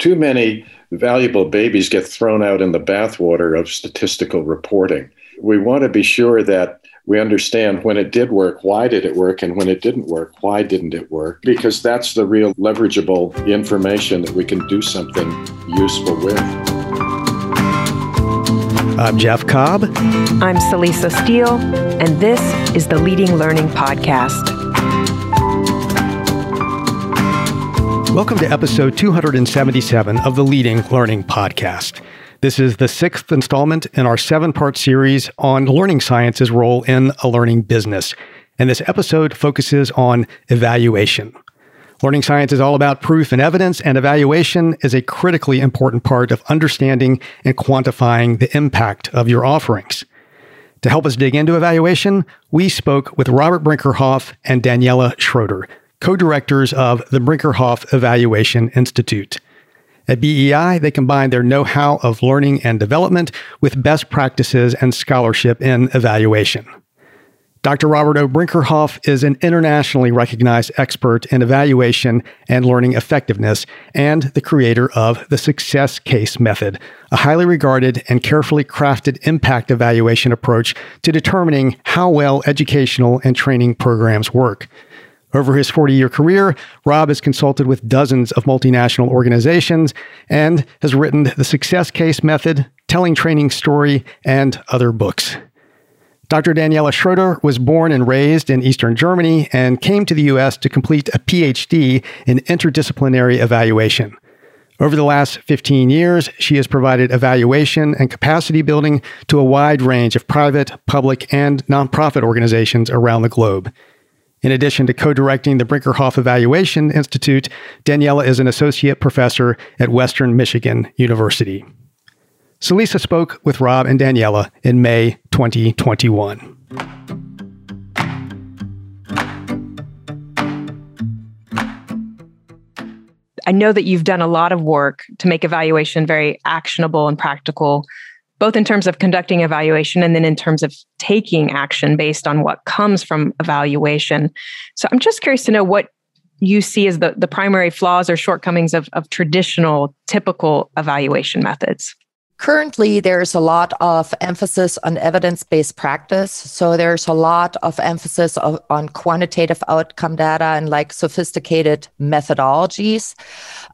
Too many valuable babies get thrown out in the bathwater of statistical reporting. We want to be sure that we understand when it did work, why did it work? And when it didn't work, why didn't it work? Because that's the real leverageable information that we can do something useful with. I'm Jeff Cobb. I'm Celisa Steele. And this is the Leading Learning Podcast. Welcome to episode 277 of the Leading Learning Podcast. This is the sixth installment in our seven-part series on learning science's role in a learning business. And this episode focuses on evaluation. Learning science is all about proof and evidence, and evaluation is a critically important part of understanding and quantifying the impact of your offerings. To help us dig into evaluation, we spoke with Robert Brinkerhoff and Daniela Schroeter, co-directors of the Brinkerhoff Evaluation Institute. At BEI, they combine their know-how of learning and development with best practices and scholarship in evaluation. Dr. Robert O. Brinkerhoff is an internationally recognized expert in evaluation and learning effectiveness and the creator of the Success Case Method, a highly regarded and carefully crafted impact evaluation approach to determining how well educational and training programs work. Over his 40-year career, Rob has consulted with dozens of multinational organizations and has written The Success Case Method, Telling Training's Story, and other books. Dr. Daniela Schroeter was born and raised in Eastern Germany and came to the U.S. to complete a PhD in interdisciplinary evaluation. Over the last 15 years, she has provided evaluation and capacity building to a wide range of private, public, and nonprofit organizations around the globe. In addition to co-directing the Brinkerhoff Evaluation Institute, Daniela is an associate professor at Western Michigan University. Celisa spoke with Rob and Daniela in May 2021. I know that you've done a lot of work to make evaluation very actionable and practical, both in terms of conducting evaluation and then in terms of taking action based on what comes from evaluation. So I'm just curious to know what you see as the primary flaws or shortcomings of traditional, typical evaluation methods. Currently, there's a lot of emphasis on evidence-based practice. So there's a lot of emphasis on quantitative outcome data and like sophisticated methodologies.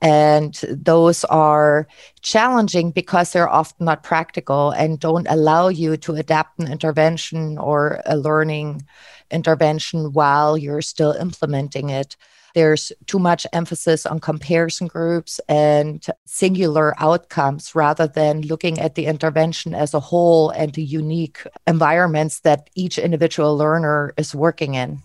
And those are challenging because they're often not practical and don't allow you to adapt an intervention or a learning intervention while you're still implementing it. There's too much emphasis on comparison groups and singular outcomes rather than looking at the intervention as a whole and the unique environments that each individual learner is working in.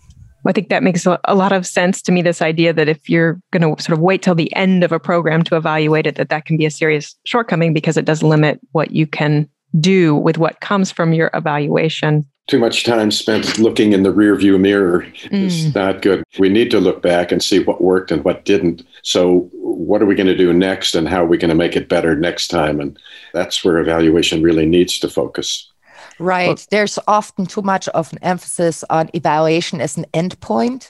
I think that makes a lot of sense to me, this idea that if you're going to sort of wait till the end of a program to evaluate it, that can be a serious shortcoming because it does limit what you can do with what comes from your evaluation. Too much time spent looking in the rearview mirror is not good. We need to look back and see what worked and what didn't. So what are we going to do next and how are we going to make it better next time? And that's where evaluation really needs to focus. Right. Well, there's often too much of an emphasis on evaluation as an endpoint.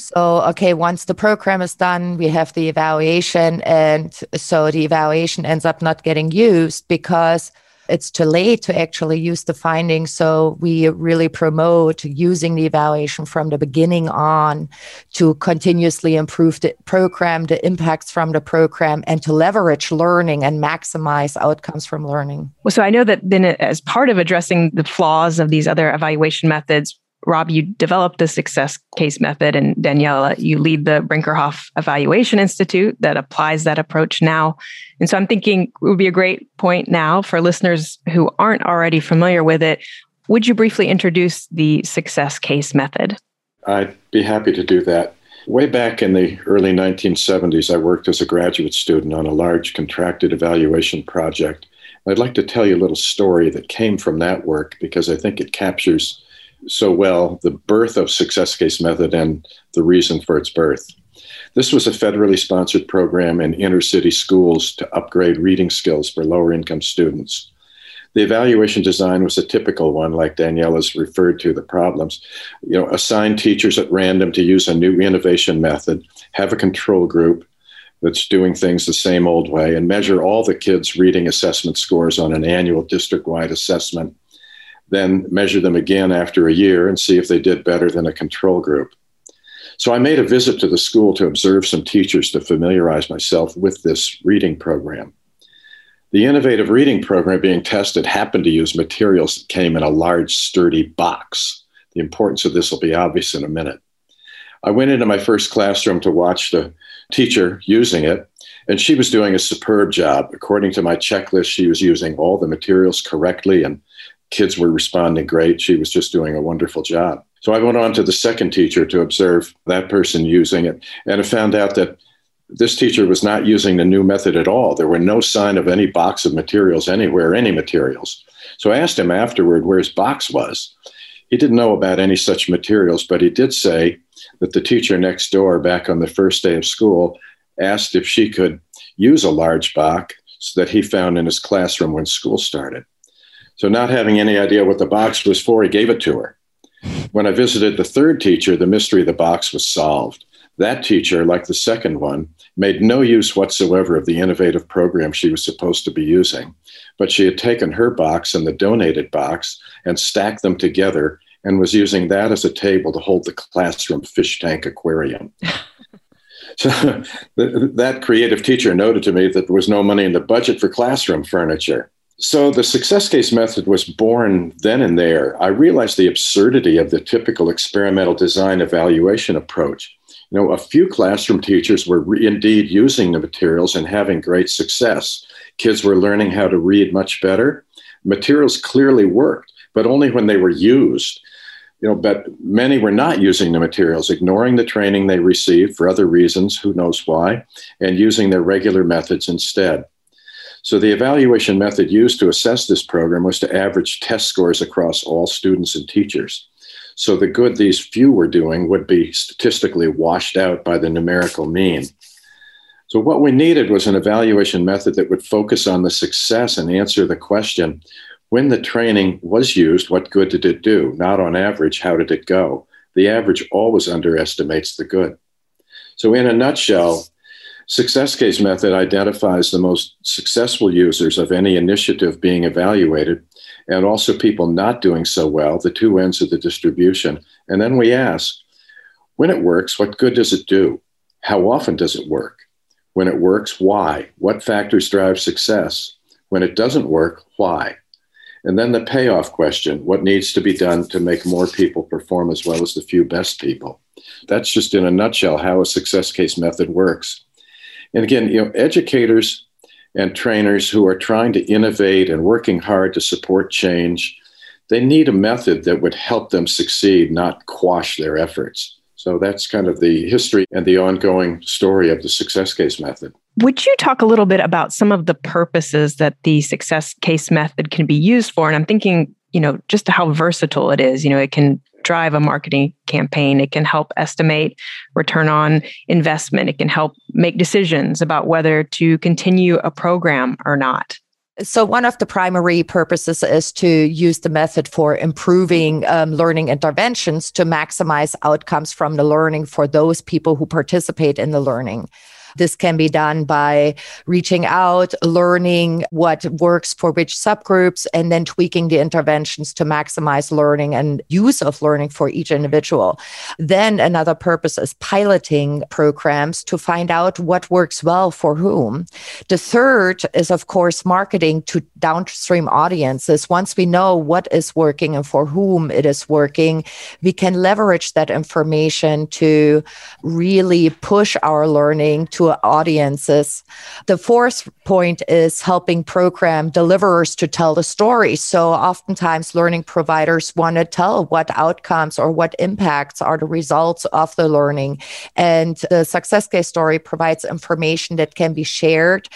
So, okay, once the program is done, we have the evaluation. And so the evaluation ends up not getting used because it's too late to actually use the findings. So we really promote using the evaluation from the beginning on to continuously improve the program, the impacts from the program, and to leverage learning and maximize outcomes from learning. Well, so I know that then as part of addressing the flaws of these other evaluation methods, Rob, you developed the Success Case Method, and Daniela, you lead the Brinkerhoff Evaluation Institute that applies that approach now. And so I'm thinking it would be a great point now for listeners who aren't already familiar with it. Would you briefly introduce the Success Case Method? I'd be happy to do that. Way back in the early 1970s, I worked as a graduate student on a large contracted evaluation project. I'd like to tell you a little story that came from that work because I think it captures so well the birth of Success Case Method and the reason for its birth. This was a federally sponsored program in inner city schools to upgrade reading skills for lower income students. The evaluation design was a typical one, like Daniela's referred to the problems. Assign teachers at random to use a new innovation method, have a control group, that's doing things the same old way, and measure all the kids' reading assessment scores on an annual district-wide assessment, then measure them again after a year and see if they did better than a control group. So I made a visit to the school to observe some teachers to familiarize myself with this reading program. The innovative reading program being tested happened to use materials that came in a large, sturdy box. The importance of this will be obvious in a minute. I went into my first classroom to watch the teacher using it, and she was doing a superb job. According to my checklist, she was using all the materials correctly, and kids were responding great. She was just doing a wonderful job. So I went on to the second teacher to observe that person using it, and I found out that this teacher was not using the new method at all. There were no sign of any box of materials anywhere, any materials. So I asked him afterward where his box was. He didn't know about any such materials, but he did say that the teacher next door back on the first day of school asked if she could use a large box that he found in his classroom when school started. So not having any idea what the box was for, he gave it to her. When I visited the third teacher, the mystery of the box was solved. That teacher, like the second one, made no use whatsoever of the innovative program she was supposed to be using, but she had taken her box and the donated box and stacked them together and was using that as a table to hold the classroom fish tank aquarium. So that creative teacher noted to me that there was no money in the budget for classroom furniture. So the success case method was born then and there. I realized the absurdity of the typical experimental design evaluation approach. You know, a few classroom teachers were indeed using the materials and having great success. Kids were learning how to read much better. Materials clearly worked, but only when they were used. You know, but many were not using the materials, ignoring the training they received for other reasons, who knows why, and using their regular methods instead. So the evaluation method used to assess this program was to average test scores across all students and teachers. So the good these few were doing would be statistically washed out by the numerical mean. So what we needed was an evaluation method that would focus on the success and answer the question, when the training was used, what good did it do? Not on average, how did it go? The average always underestimates the good. So in a nutshell, Success Case Method identifies the most successful users of any initiative being evaluated, and also people not doing so well, the two ends of the distribution. And then we ask, when it works, what good does it do? How often does it work? When it works, why? What factors drive success? When it doesn't work, why? And then the payoff question, what needs to be done to make more people perform as well as the few best people? That's just in a nutshell how a success case method works. And again, you know, educators and trainers who are trying to innovate and working hard to support change, they need a method that would help them succeed, not quash their efforts. So that's kind of the history and the ongoing story of the success case method. Would you talk a little bit about some of the purposes that the success case method can be used for? And I'm thinking, you know, just how versatile it is. You know, it can drive a marketing campaign. It can help estimate return on investment. It can help make decisions about whether to continue a program or not. So one of the primary purposes is to use the method for improving learning interventions to maximize outcomes from the learning for those people who participate in the learning. This can be done by reaching out, learning what works for which subgroups, and then tweaking the interventions to maximize learning and use of learning for each individual. Then another purpose is piloting programs to find out what works well for whom. The third is, of course, marketing to downstream audiences. Once we know what is working and for whom it is working, we can leverage that information to really push our learning to audiences. The fourth point is helping program deliverers to tell the story. So oftentimes learning providers want to tell what outcomes or what impacts are the results of the learning. And the success case story provides information that can be shared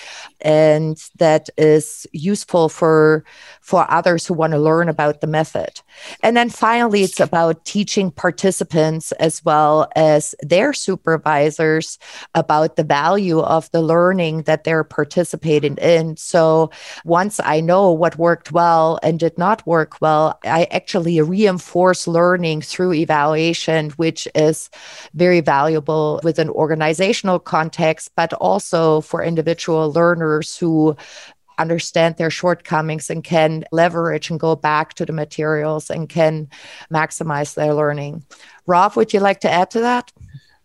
and that is useful for others who want to learn about the method. And then finally, it's about teaching participants as well as their supervisors about the value value of the learning that they're participating in. So once I know what worked well and did not work well, I actually reinforce learning through evaluation, which is very valuable within organizational context, but also for individual learners who understand their shortcomings and can leverage and go back to the materials and can maximize their learning. Rob, would you like to add to that?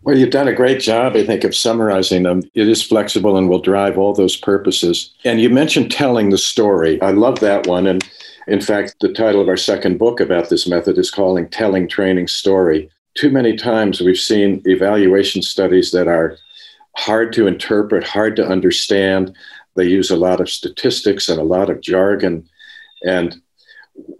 Well, you've done a great job, I think, of summarizing them. It is flexible and will drive all those purposes. And you mentioned telling the story. I love that one. And in fact, the title of our second book about this method is called Telling Training's Story. Too many times we've seen evaluation studies that are hard to interpret, hard to understand. They use a lot of statistics and a lot of jargon. And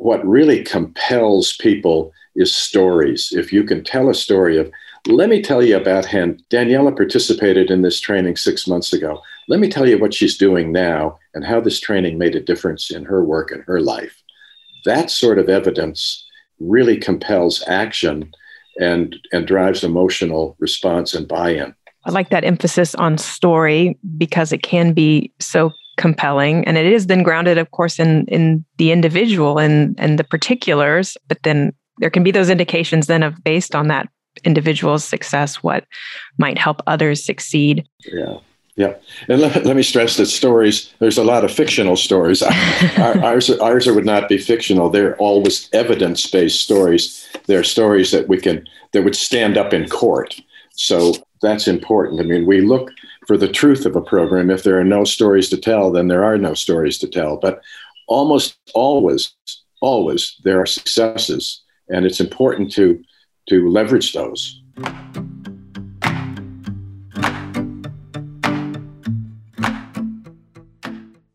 what really compels people is stories. If you can tell a story of, let me tell you about him. Daniela participated in this training 6 months ago. Let me tell you what she's doing now and how this training made a difference in her work and her life. That sort of evidence really compels action and drives emotional response and buy-in. I like that emphasis on story because it can be so compelling. And it is then grounded, of course, in the individual and the particulars. But then there can be those indications then of, based on that individual's success, what might help others succeed. Yeah. And let me stress that stories, there's a lot of fictional stories. Ours would not be fictional. They're always evidence-based stories. They're stories that that would stand up in court. So that's important. I mean, we look for the truth of a program. If there are no stories to tell, then there are no stories to tell. But almost always there are successes, and it's important to leverage those.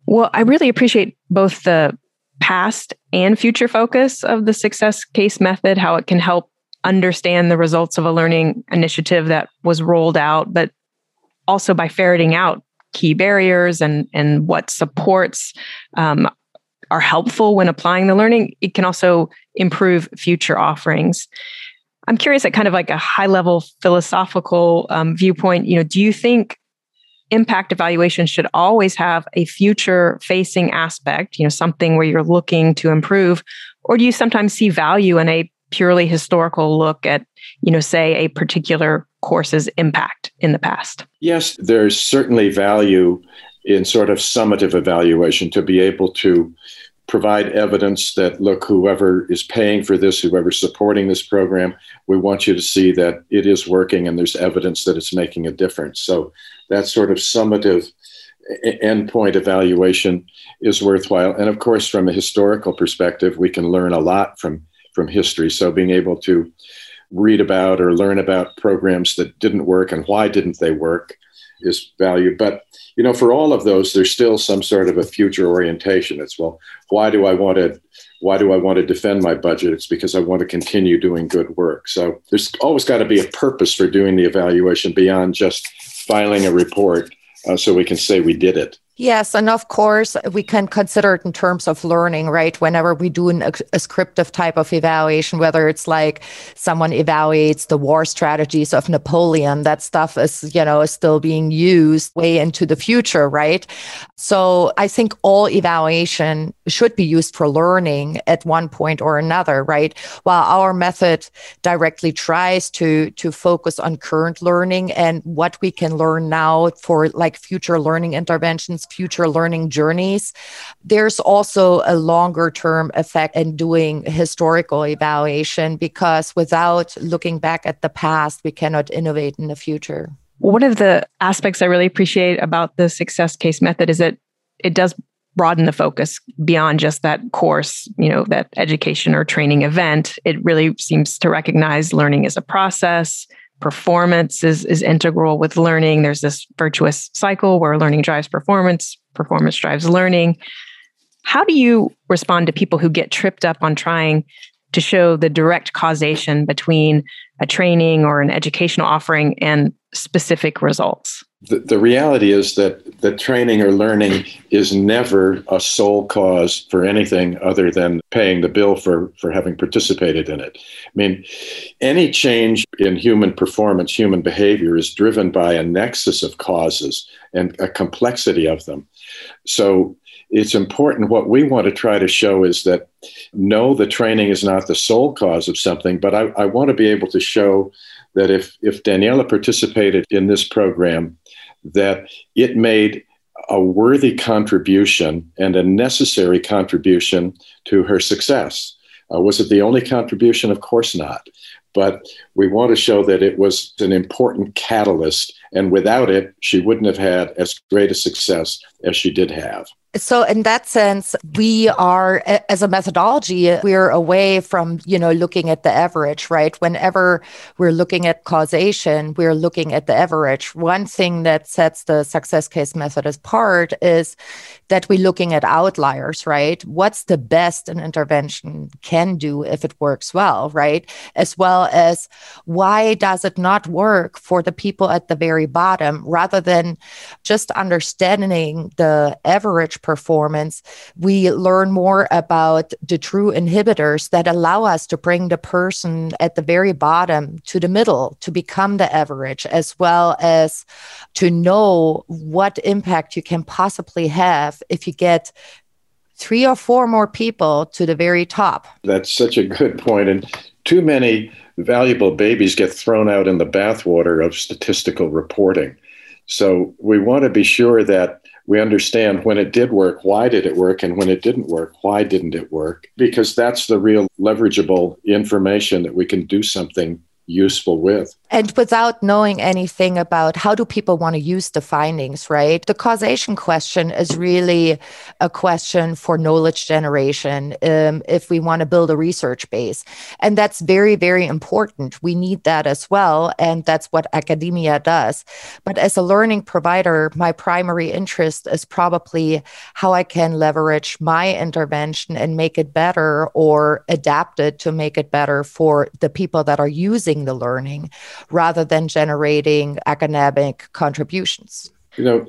Well, I really appreciate both the past and future focus of the Success Case Method, how it can help understand the results of a learning initiative that was rolled out, but also by ferreting out key barriers and what supports are helpful when applying the learning. It can also improve future offerings. I'm curious at kind of like a high-level philosophical viewpoint, do you think impact evaluation should always have a future-facing aspect, something where you're looking to improve, or do you sometimes see value in a purely historical look at, say, a particular course's impact in the past? Yes, there's certainly value in sort of summative evaluation to be able to provide evidence that, look, whoever is paying for this, whoever's supporting this program, we want you to see that it is working and there's evidence that it's making a difference. So that sort of summative endpoint evaluation is worthwhile. And of course, from a historical perspective, we can learn a lot from history. So being able to read about or learn about programs that didn't work and why didn't they work is valued. But, for all of those, there's still some sort of a future orientation. It's, well, why do I want to defend my budget? It's because I want to continue doing good work. So there's always got to be a purpose for doing the evaluation beyond just filing a report so we can say we did it. Yes. And of course, we can consider it in terms of learning, right? Whenever we do a descriptive type of evaluation, whether it's like someone evaluates the war strategies of Napoleon, that stuff is, is still being used way into the future, right? So I think all evaluation should be used for learning at one point or another, right? While our method directly tries to focus on current learning and what we can learn now for like future learning interventions, future learning journeys, there's also a longer term effect in doing historical evaluation, because without looking back at the past, we cannot innovate in the future. One of the aspects I really appreciate about the Success Case Method is that it does broaden the focus beyond just that course, that education or training event. It really seems to recognize learning as a process. Performance is integral with learning. There's this virtuous cycle where learning drives performance, performance drives learning. How do you respond to people who get tripped up on trying to show the direct causation between a training or an educational offering and specific results? The reality is that training or learning is never a sole cause for anything other than paying the bill for having participated in it. I mean, any change in human performance, human behavior is driven by a nexus of causes and a complexity of them. So it's important. What we want to try to show is that, no, the training is not the sole cause of something, but I want to be able to show that if Daniela participated in this program, that it made a worthy contribution and a necessary contribution to her success. Was it the only contribution? Of course not. But we want to show that it was an important catalyst, and without it, she wouldn't have had as great a success as she did have. So in that sense, we are, as a methodology, we're away from, looking at the average, right? Whenever we're looking at causation, we're looking at the average. One thing that sets the success case method apart is that we're looking at outliers, right? What's the best an intervention can do if it works well, right? As well as why does it not work for the people at the very bottom, rather than just understanding the average performance. We learn more about the true inhibitors that allow us to bring the person at the very bottom to the middle to become the average, as well as to know what impact you can possibly have if you get 3 or 4 more people to the very top. That's such a good point. And too many valuable babies get thrown out in the bathwater of statistical reporting. So we want to be sure that we understand when it did work, why did it work? And when it didn't work, why didn't it work? Because that's the real leverageable information that we can do something useful with. And without knowing anything about how do people want to use the findings, right? The causation question is really a question for knowledge generation if we want to build a research base. And that's very, very important. We need that as well. And that's what academia does. But as a learning provider, my primary interest is probably how I can leverage my intervention and make it better or adapt it to make it better for the people that are using the learning, rather than generating academic contributions.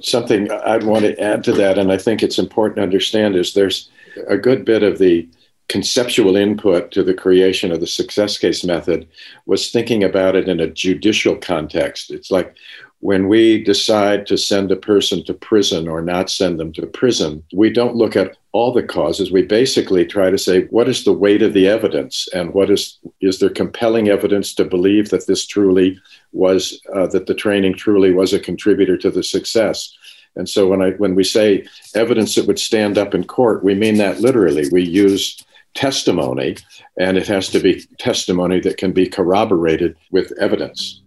Something I'd want to add to that, and I think it's important to understand, is there's a good bit of the conceptual input to the creation of the success case method was thinking about it in a judicial context. It's like when we decide to send a person to prison or not send them to prison, we don't look at all the causes. We basically try to say, what is the weight of the evidence? And what is there compelling evidence to believe that this truly was, that the training truly was a contributor to the success? And so when we say evidence that would stand up in court, we mean that literally. We use testimony, and it has to be testimony that can be corroborated with evidence.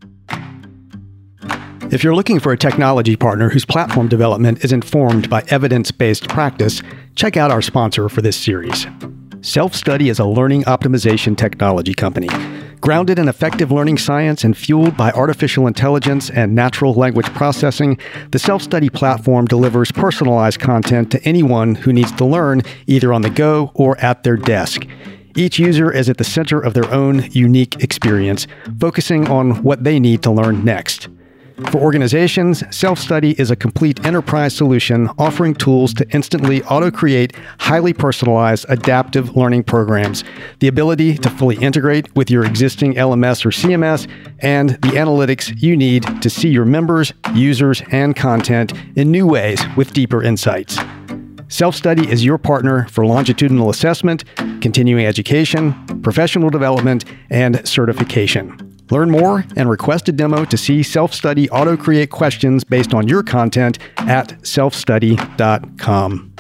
If you're looking for a technology partner whose platform development is informed by evidence-based practice, check out our sponsor for this series. Self-Study is a learning optimization technology company. Grounded in effective learning science and fueled by artificial intelligence and natural language processing, the Self-Study platform delivers personalized content to anyone who needs to learn, either on the go or at their desk. Each user is at the center of their own unique experience, focusing on what they need to learn next. For organizations, Self-Study is a complete enterprise solution offering tools to instantly auto-create highly personalized adaptive learning programs, the ability to fully integrate with your existing LMS or CMS, and the analytics you need to see your members, users, and content in new ways with deeper insights. Self-Study is your partner for longitudinal assessment, continuing education, professional development, and certification. Learn more and request a demo to see Self-Study auto-create questions based on your content at selfstudy.com.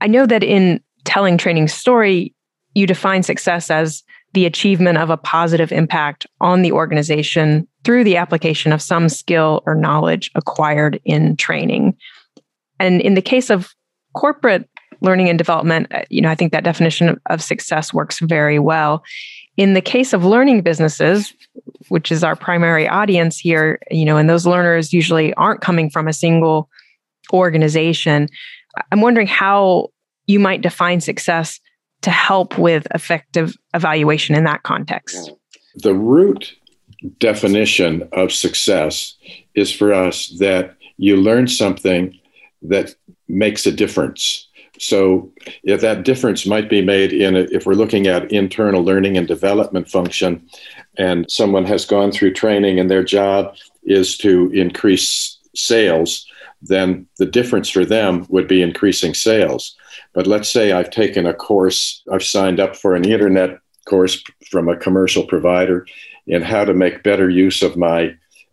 I know that in Telling Training's Story, you define success as the achievement of a positive impact on the organization through the application of some skill or knowledge acquired in training. And in the case of corporate learning and development, I think that definition of success works very well. In the case of learning businesses, which is our primary audience here, and those learners usually aren't coming from a single organization, I'm wondering how you might define success to help with effective evaluation in that context. The root definition of success is for us that you learn something that makes a difference. So if that difference might be made in, if we're looking at internal learning and development function, and someone has gone through training and their job is to increase sales, then the difference for them would be increasing sales. But let's say I've taken a course, I've signed up for an internet course from a commercial provider in how to make better use of my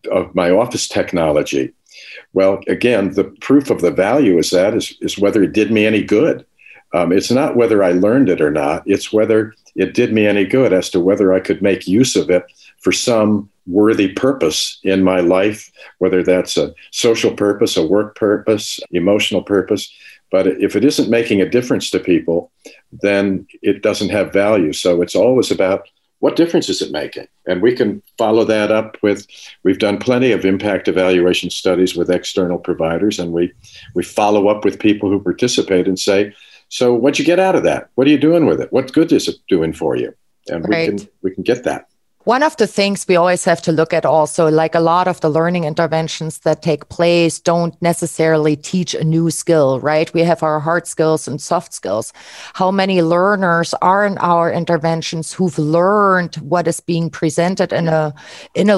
office technology. Well, again, the proof of the value is that is whether it did me any good. It's not whether I learned it or not. It's whether it did me any good as to whether I could make use of it for some worthy purpose in my life, whether that's a social purpose, a work purpose, emotional purpose. But if it isn't making a difference to people, then it doesn't have value. So it's always about what difference is it making? And we can follow that up with, we've done plenty of impact evaluation studies with external providers, and we follow up with people who participate and say, so what'd you get out of that? What are you doing with it? What good is it doing for you? And right. we can get that. One of the things we always have to look at also, like a lot of the learning interventions that take place don't necessarily teach a new skill, right? We have our hard skills and soft skills. How many learners are in our interventions who've learned what is being presented in a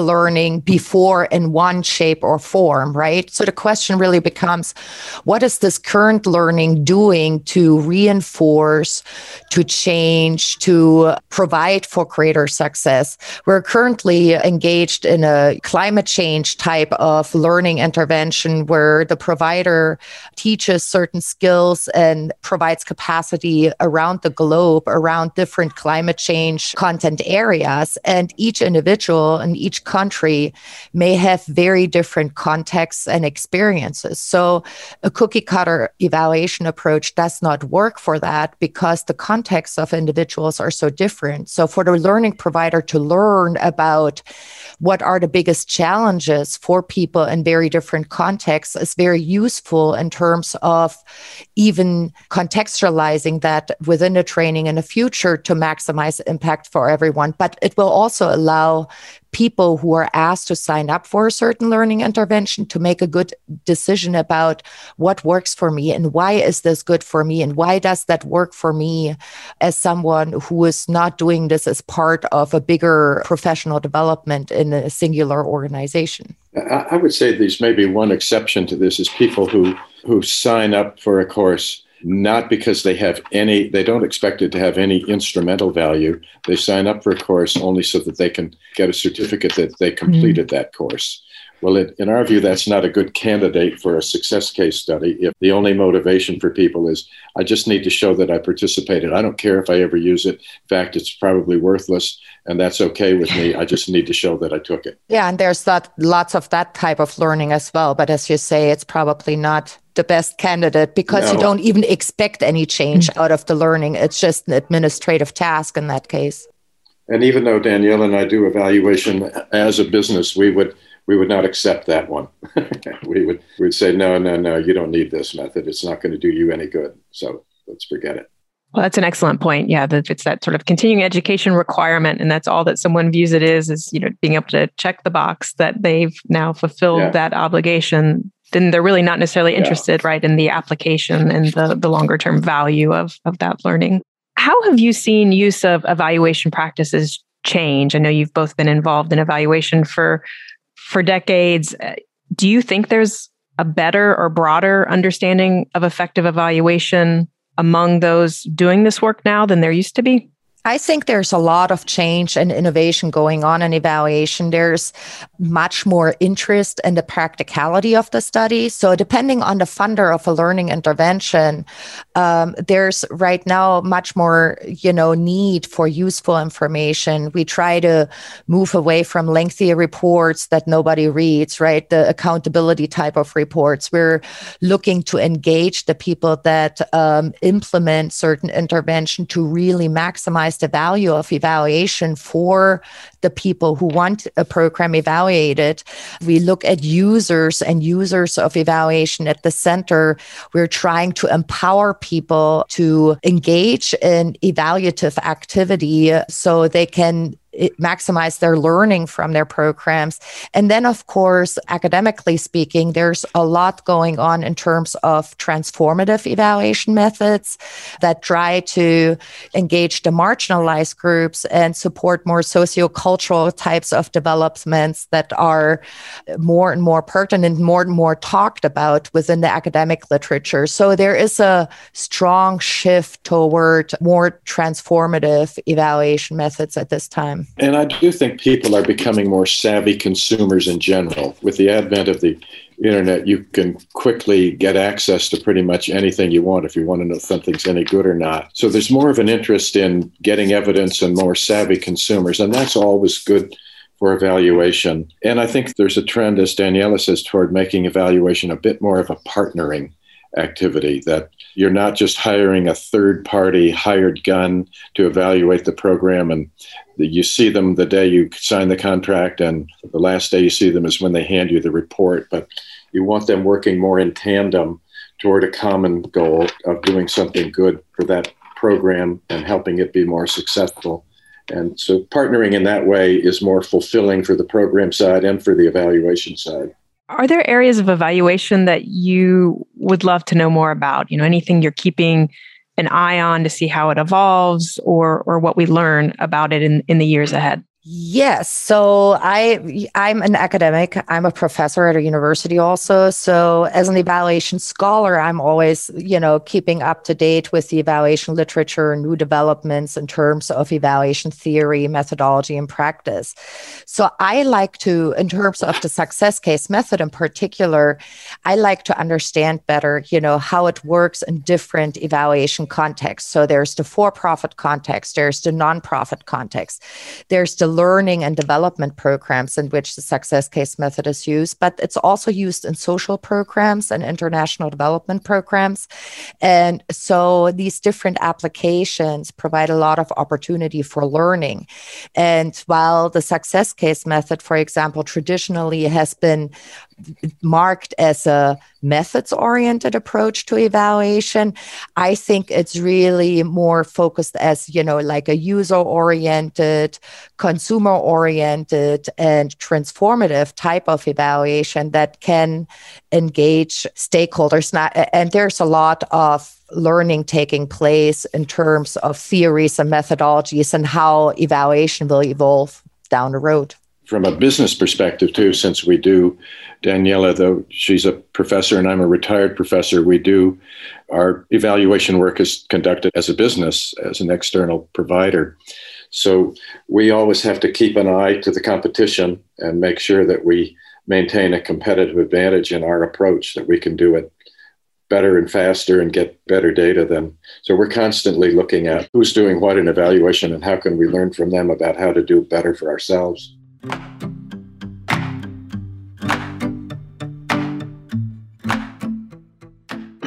learning before in one shape or form, right? So the question really becomes, what is this current learning doing to reinforce, to change, to provide for greater success? We're currently engaged in a climate change type of learning intervention where the provider teaches certain skills and provides capacity around the globe, around different climate change content areas. And each individual in each country may have very different contexts and experiences. So a cookie cutter evaluation approach does not work for that because the contexts of individuals are so different. So for the learning provider to learn about what are the biggest challenges for people in very different contexts is very useful in terms of even contextualizing that within the training in the future to maximize impact for everyone. But it will also allow people who are asked to sign up for a certain learning intervention to make a good decision about what works for me and why is this good for me and why does that work for me as someone who is not doing this as part of a bigger professional development in a singular organization. I would say there's maybe one exception to this is people who sign up for a course not because they don't expect it to have any instrumental value. They sign up for a course only so that they can get a certificate that they completed that course. Well, in our view, that's not a good candidate for a success case study if the only motivation for people is, I just need to show that I participated. I don't care if I ever use it. In fact, it's probably worthless, and that's okay with me. I just need to show that I took it. Yeah, and there's lots of that type of learning as well. But as you say, it's probably not the best candidate because you don't even expect any change out of the learning. It's just an administrative task in that case. And even though Danielle and I do evaluation as a business, we would not accept that one. We'd say, no, you don't need this method. It's not going to do you any good. So let's forget it. Well, that's an excellent point. Yeah, it's that sort of continuing education requirement. And that's all that someone views it is being able to check the box that they've now fulfilled that obligation. Then they're really not necessarily interested, right, in the application and the longer term value of that learning. How have you seen use of evaluation practices change? I know you've both been involved in evaluation for decades. Do you think there's a better or broader understanding of effective evaluation among those doing this work now than there used to be? I think there's a lot of change and innovation going on in evaluation. There's much more interest in the practicality of the study. So depending on the funder of a learning intervention, there's right now much more, need for useful information. We try to move away from lengthy reports that nobody reads, right? The accountability type of reports. We're looking to engage the people that implement certain intervention to really maximize the value of evaluation for the people who want a program evaluated. We look at users and users of evaluation at the center. We're trying to empower people to engage in evaluative activity so they can maximize their learning from their programs. And then, of course, academically speaking, there's a lot going on in terms of transformative evaluation methods that try to engage the marginalized groups and support more sociocultural types of developments that are more and more pertinent, more and more talked about within the academic literature. So there is a strong shift toward more transformative evaluation methods at this time. And I do think people are becoming more savvy consumers in general. With the advent of the internet, you can quickly get access to pretty much anything you want if you want to know if something's any good or not. So there's more of an interest in getting evidence and more savvy consumers. And that's always good for evaluation. And I think there's a trend, as Daniela says, toward making evaluation a bit more of a partnering activity, that you're not just hiring a third-party hired gun to evaluate the program, and you see them the day you sign the contract, and the last day you see them is when they hand you the report. But you want them working more in tandem toward a common goal of doing something good for that program and helping it be more successful. And so partnering in that way is more fulfilling for the program side and for the evaluation side. Are there areas of evaluation that you would love to know more about? You know, anything you're keeping an eye on to see how it evolves, or what we learn about it in the years ahead? Yes. So I'm an academic. I'm a professor at a university also. So as an evaluation scholar, I'm always, keeping up to date with the evaluation literature and new developments in terms of evaluation theory, methodology, and practice. So I like to, in terms of the success case method in particular, I like to understand better, how it works in different evaluation contexts. So there's the for-profit context, there's the nonprofit context, there's the learning and development programs in which the success case method is used, but it's also used in social programs and international development programs. And so these different applications provide a lot of opportunity for learning. And while the success case method, for example, traditionally has been marked as a methods-oriented approach to evaluation, I think it's really more focused as, like a user-oriented, consumer-oriented, and transformative type of evaluation that can engage stakeholders. And there's a lot of learning taking place in terms of theories and methodologies and how evaluation will evolve down the road. From a business perspective, too, since we do, Daniela, though she's a professor and I'm a retired professor, our evaluation work is conducted as a business, as an external provider. So we always have to keep an eye to the competition and make sure that we maintain a competitive advantage in our approach, that we can do it better and faster and get better data than. So we're constantly looking at who's doing what in evaluation and how can we learn from them about how to do better for ourselves.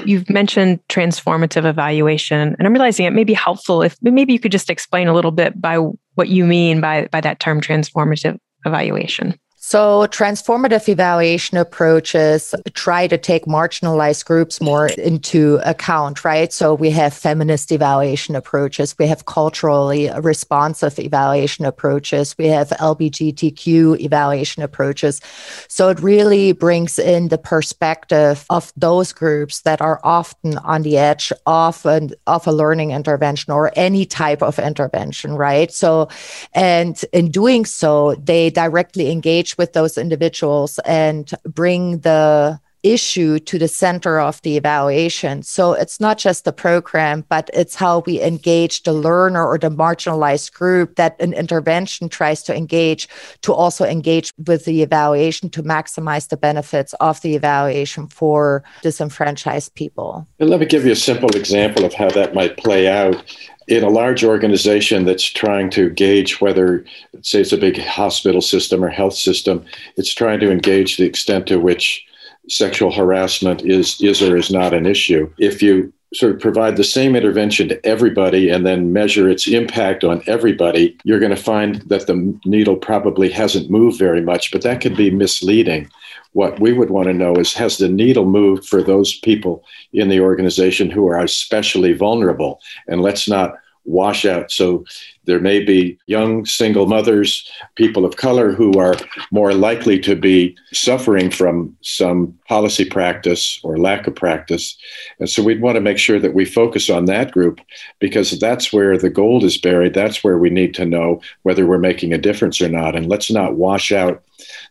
You've mentioned transformative evaluation, and I'm realizing it may be helpful if maybe you could just explain a little bit by what you mean by that term, transformative evaluation. So transformative evaluation approaches try to take marginalized groups more into account, right? So we have feminist evaluation approaches. We have culturally responsive evaluation approaches. We have LGBTQ evaluation approaches. So it really brings in the perspective of those groups that are often on the edge of a learning intervention or any type of intervention, right? So, and in doing so, they directly engage with those individuals and bring the issue to the center of the evaluation. So it's not just the program, but it's how we engage the learner or the marginalized group that an intervention tries to engage, to also engage with the evaluation to maximize the benefits of the evaluation for disenfranchised people. And let me give you a simple example of how that might play out. In a large organization that's trying to gauge whether, say it's a big hospital system or health system, it's trying to engage the extent to which sexual harassment is or is not an issue. If you sort of provide the same intervention to everybody and then measure its impact on everybody, you're going to find that the needle probably hasn't moved very much, but that could be misleading. What we would want to know is, has the needle moved for those people in the organization who are especially vulnerable? And let's not washout. So there may be young single mothers, people of color who are more likely to be suffering from some policy practice or lack of practice. And so we'd want to make sure that we focus on that group because that's where the gold is buried. That's where we need to know whether we're making a difference or not. And let's not wash out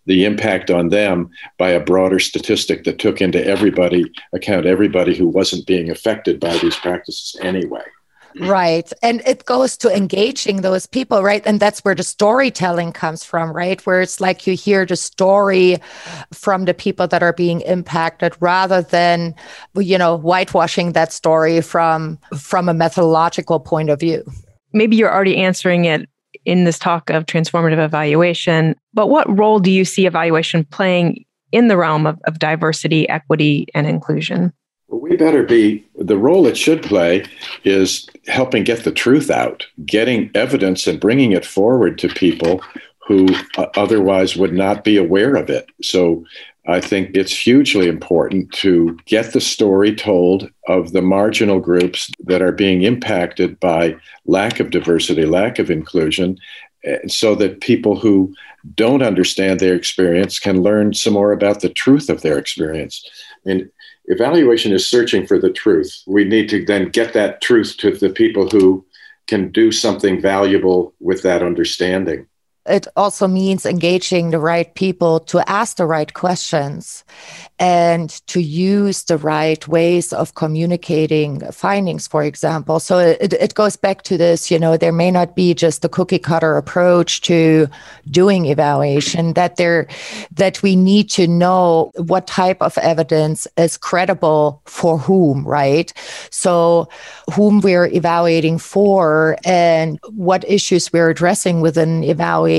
the impact on them by a broader statistic that took into account everybody who wasn't being affected by these practices anyway. Right. And it goes to engaging those people, right? And that's where the storytelling comes from, right? Where it's like you hear the story from the people that are being impacted rather than, you know, whitewashing that story from a methodological point of view. Maybe you're already answering it in this talk of transformative evaluation, but what role do you see evaluation playing in the realm of diversity, equity, and inclusion? The role it should play is helping get the truth out, getting evidence and bringing it forward to people who otherwise would not be aware of it. So I think it's hugely important to get the story told of the marginal groups that are being impacted by lack of diversity, lack of inclusion, so that people who don't understand their experience can learn some more about the truth of their experience. And evaluation is searching for the truth. We need to then get that truth to the people who can do something valuable with that understanding. It also means engaging the right people to ask the right questions and to use the right ways of communicating findings, for example. So it goes back to this, you know, there may not be just a cookie cutter approach to doing evaluation, that we need to know what type of evidence is credible for whom, right? So whom we're evaluating for and what issues we're addressing within evaluation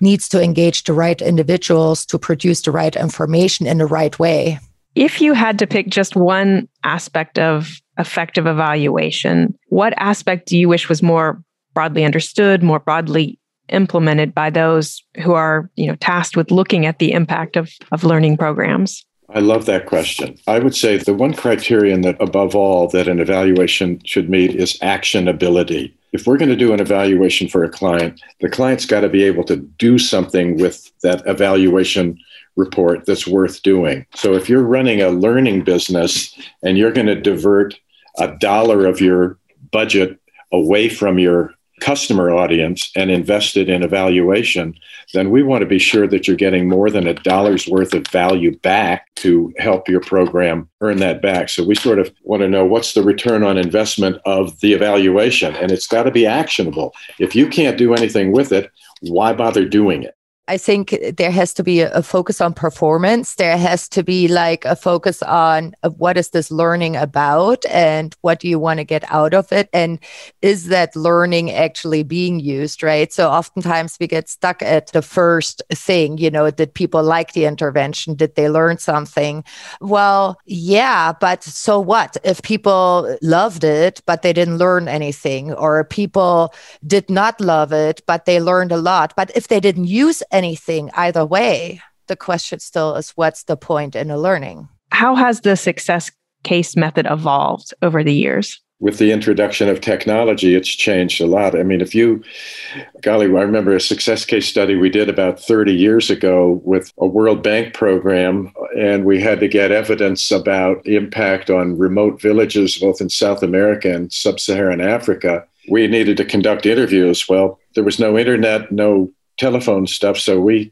needs to engage the right individuals to produce the right information in the right way. If you had to pick just one aspect of effective evaluation, what aspect do you wish was more broadly understood, more broadly implemented by those who are, you know, tasked with looking at the impact of learning programs? I love that question. I would say the one criterion that above all that an evaluation should meet is actionability. If we're going to do an evaluation for a client, the client's got to be able to do something with that evaluation report that's worth doing. So if you're running a learning business and you're going to divert $1 of your budget away from your customer audience and invest it in evaluation, then we want to be sure that you're getting more than $1's worth of value back to help your program earn that back. So we sort of want to know what's the return on investment of the evaluation, and it's got to be actionable. If you can't do anything with it, why bother doing it? I think there has to be a focus on performance. There has to be like a focus on what is this learning about and what do you want to get out of it? And is that learning actually being used, right? So oftentimes we get stuck at the first thing, you know, did people like the intervention? Did they learn something? Well, yeah, but so what? If people loved it, but they didn't learn anything, or people did not love it, but they learned a lot. But if they didn't use anything, either way, the question still is, what's the point in the learning? How has the success case method evolved over the years? With the introduction of technology, it's changed a lot. I mean, I remember a success case study we did about 30 years ago with a World Bank program, and we had to get evidence about impact on remote villages, both in South America and sub-Saharan Africa. We needed to conduct interviews. Well, there was no internet, no telephone stuff. So we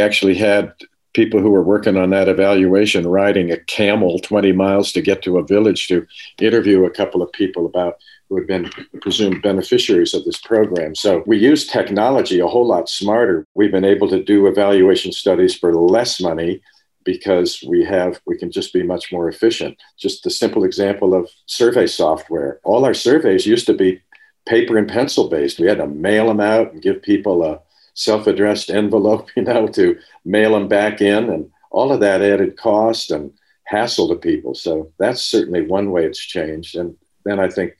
actually had people who were working on that evaluation riding a camel 20 miles to get to a village to interview a couple of people about who had been presumed beneficiaries of this program. So we use technology a whole lot smarter. We've been able to do evaluation studies for less money because we can just be much more efficient. Just the simple example of survey software. All our surveys used to be paper and pencil based. We had to mail them out and give people a self-addressed envelope, you know, to mail them back in, and all of that added cost and hassle to people. So that's certainly one way it's changed. And then I think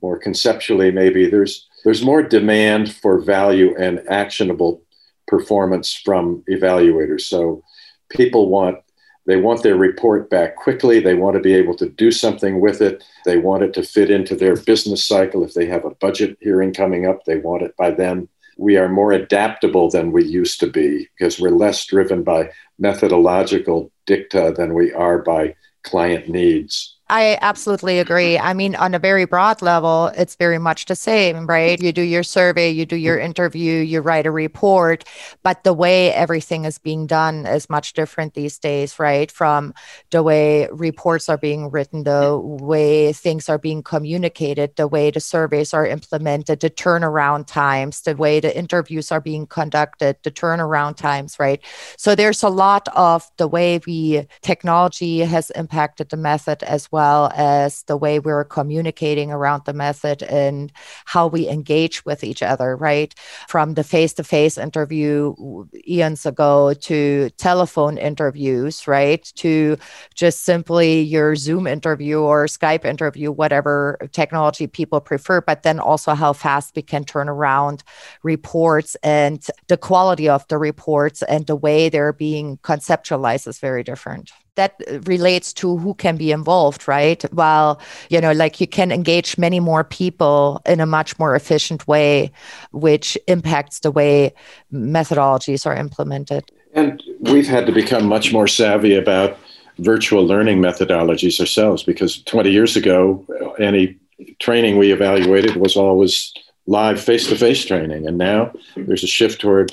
more conceptually, maybe there's more demand for value and actionable performance from evaluators. So people want They want their report back quickly. They want to be able to do something with it. They want it to fit into their business cycle. If they have a budget hearing coming up, they want it by then. We are more adaptable than we used to be because we're less driven by methodological dicta than we are by client needs. I absolutely agree. I mean, on a very broad level, it's very much the same, right? You do your survey, you do your interview, you write a report, but the way everything is being done is much different these days, right? From the way reports are being written, the way things are being communicated, the way the surveys are implemented, the turnaround times, the way the interviews are being conducted, the turnaround times, right? So there's a lot of the way technology has impacted the method as well. As the way we're communicating around the method and how we engage with each other, right? From the face-to-face interview eons ago to telephone interviews, right? To just simply your Zoom interview or Skype interview, whatever technology people prefer, but then also how fast we can turn around reports and the quality of the reports and the way they're being conceptualized is very different. That relates to who can be involved, right? While, you can engage many more people in a much more efficient way, which impacts the way methodologies are implemented. And we've had to become much more savvy about virtual learning methodologies ourselves, because 20 years ago, any training we evaluated was always live face-to-face training. And now there's a shift toward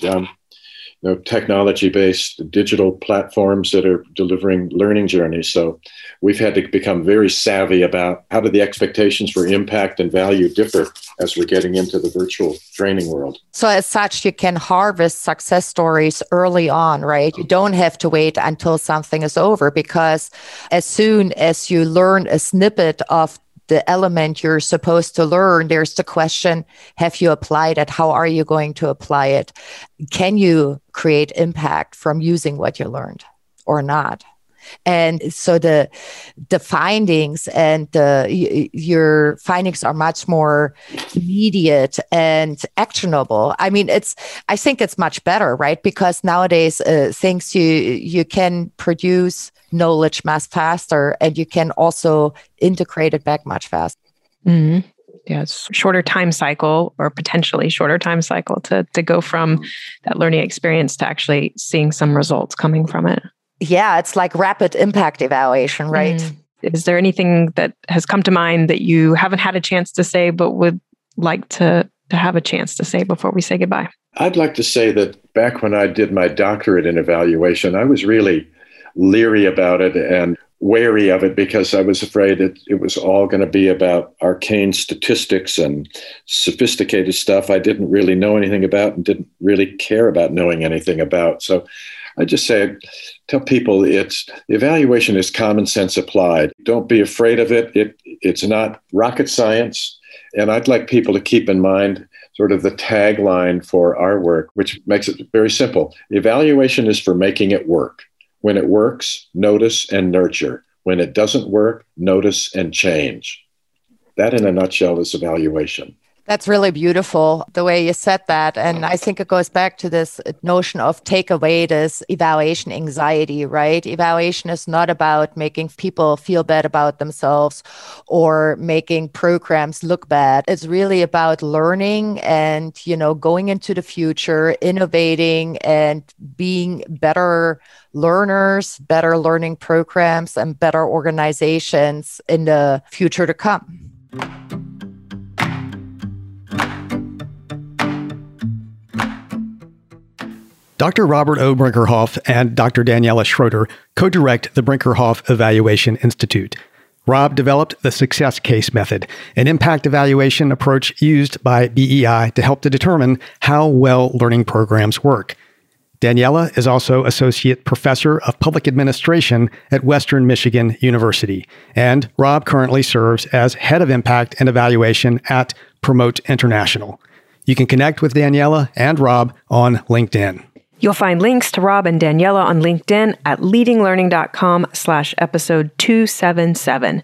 technology-based digital platforms that are delivering learning journeys. So we've had to become very savvy about how do the expectations for impact and value differ as we're getting into the virtual training world. So as such, you can harvest success stories early on, right? You don't have to wait until something is over, because as soon as you learn a snippet of the element you're supposed to learn, there's the question, have you applied it? How are you going to apply it? Can you create impact from using what you learned or not? And so the findings and your findings are much more immediate and actionable. I mean, I think it's much better, right? Because nowadays things you can produce knowledge much faster, and you can also integrate it back much faster. Mm-hmm. Yeah, it's shorter time cycle, or potentially shorter time cycle to go from that learning experience to actually seeing some results coming from it. Yeah, it's like rapid impact evaluation, right? Mm. Is there anything that has come to mind that you haven't had a chance to say, but would like to have a chance to say before we say goodbye? I'd like to say that back when I did my doctorate in evaluation, I was really leery about it and wary of it, because I was afraid that it was all going to be about arcane statistics and sophisticated stuff I didn't really know anything about and didn't really care about knowing anything about. So I just tell people evaluation is common sense applied. Don't be afraid of it. It's not rocket science. And I'd like people to keep in mind sort of the tagline for our work, which makes it very simple. Evaluation is for making it work. When it works, notice and nurture. When it doesn't work, notice and change. That, in a nutshell, is evaluation. That's really beautiful, the way you said that. And I think it goes back to this notion of take away this evaluation anxiety, right? Evaluation is not about making people feel bad about themselves or making programs look bad. It's really about learning and, going into the future, innovating and being better learners, better learning programs, and better organizations in the future to come. Dr. Robert O. Brinkerhoff and Dr. Daniela Schroeter co-direct the Brinkerhoff Evaluation Institute. Rob developed the Success Case Method, an impact evaluation approach used by BEI to help to determine how well learning programs work. Daniela is also Associate Professor of Public Administration at Western Michigan University, and Rob currently serves as Head of Impact and Evaluation at Promote International. You can connect with Daniela and Rob on LinkedIn. You'll find links to Rob and Daniela on LinkedIn at leadinglearning.com/episode 277.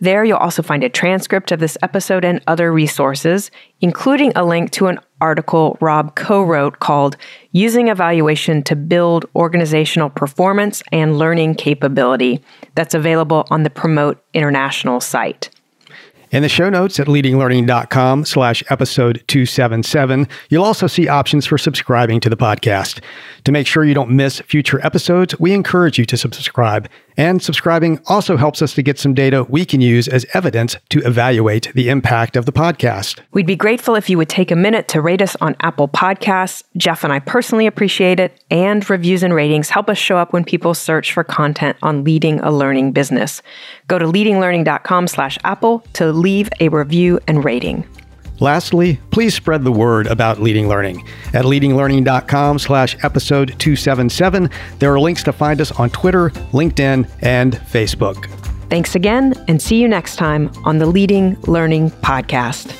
There, you'll also find a transcript of this episode and other resources, including a link to an article Rob co-wrote called Using Evaluation to Build Organizational Performance and Learning Capability that's available on the Promote International site. In the show notes at leadinglearning.com/episode 277, you'll also see options for subscribing to the podcast. To make sure you don't miss future episodes, we encourage you to subscribe. And subscribing also helps us to get some data we can use as evidence to evaluate the impact of the podcast. We'd be grateful if you would take a minute to rate us on Apple Podcasts. Jeff and I personally appreciate it. And reviews and ratings help us show up when people search for content on leading a learning business. Go to leadinglearning.com/Apple to leave a review and rating. Lastly, please spread the word about Leading Learning. At leadinglearning.com/episode 277, there are links to find us on Twitter, LinkedIn, and Facebook. Thanks again, and see you next time on the Leading Learning Podcast.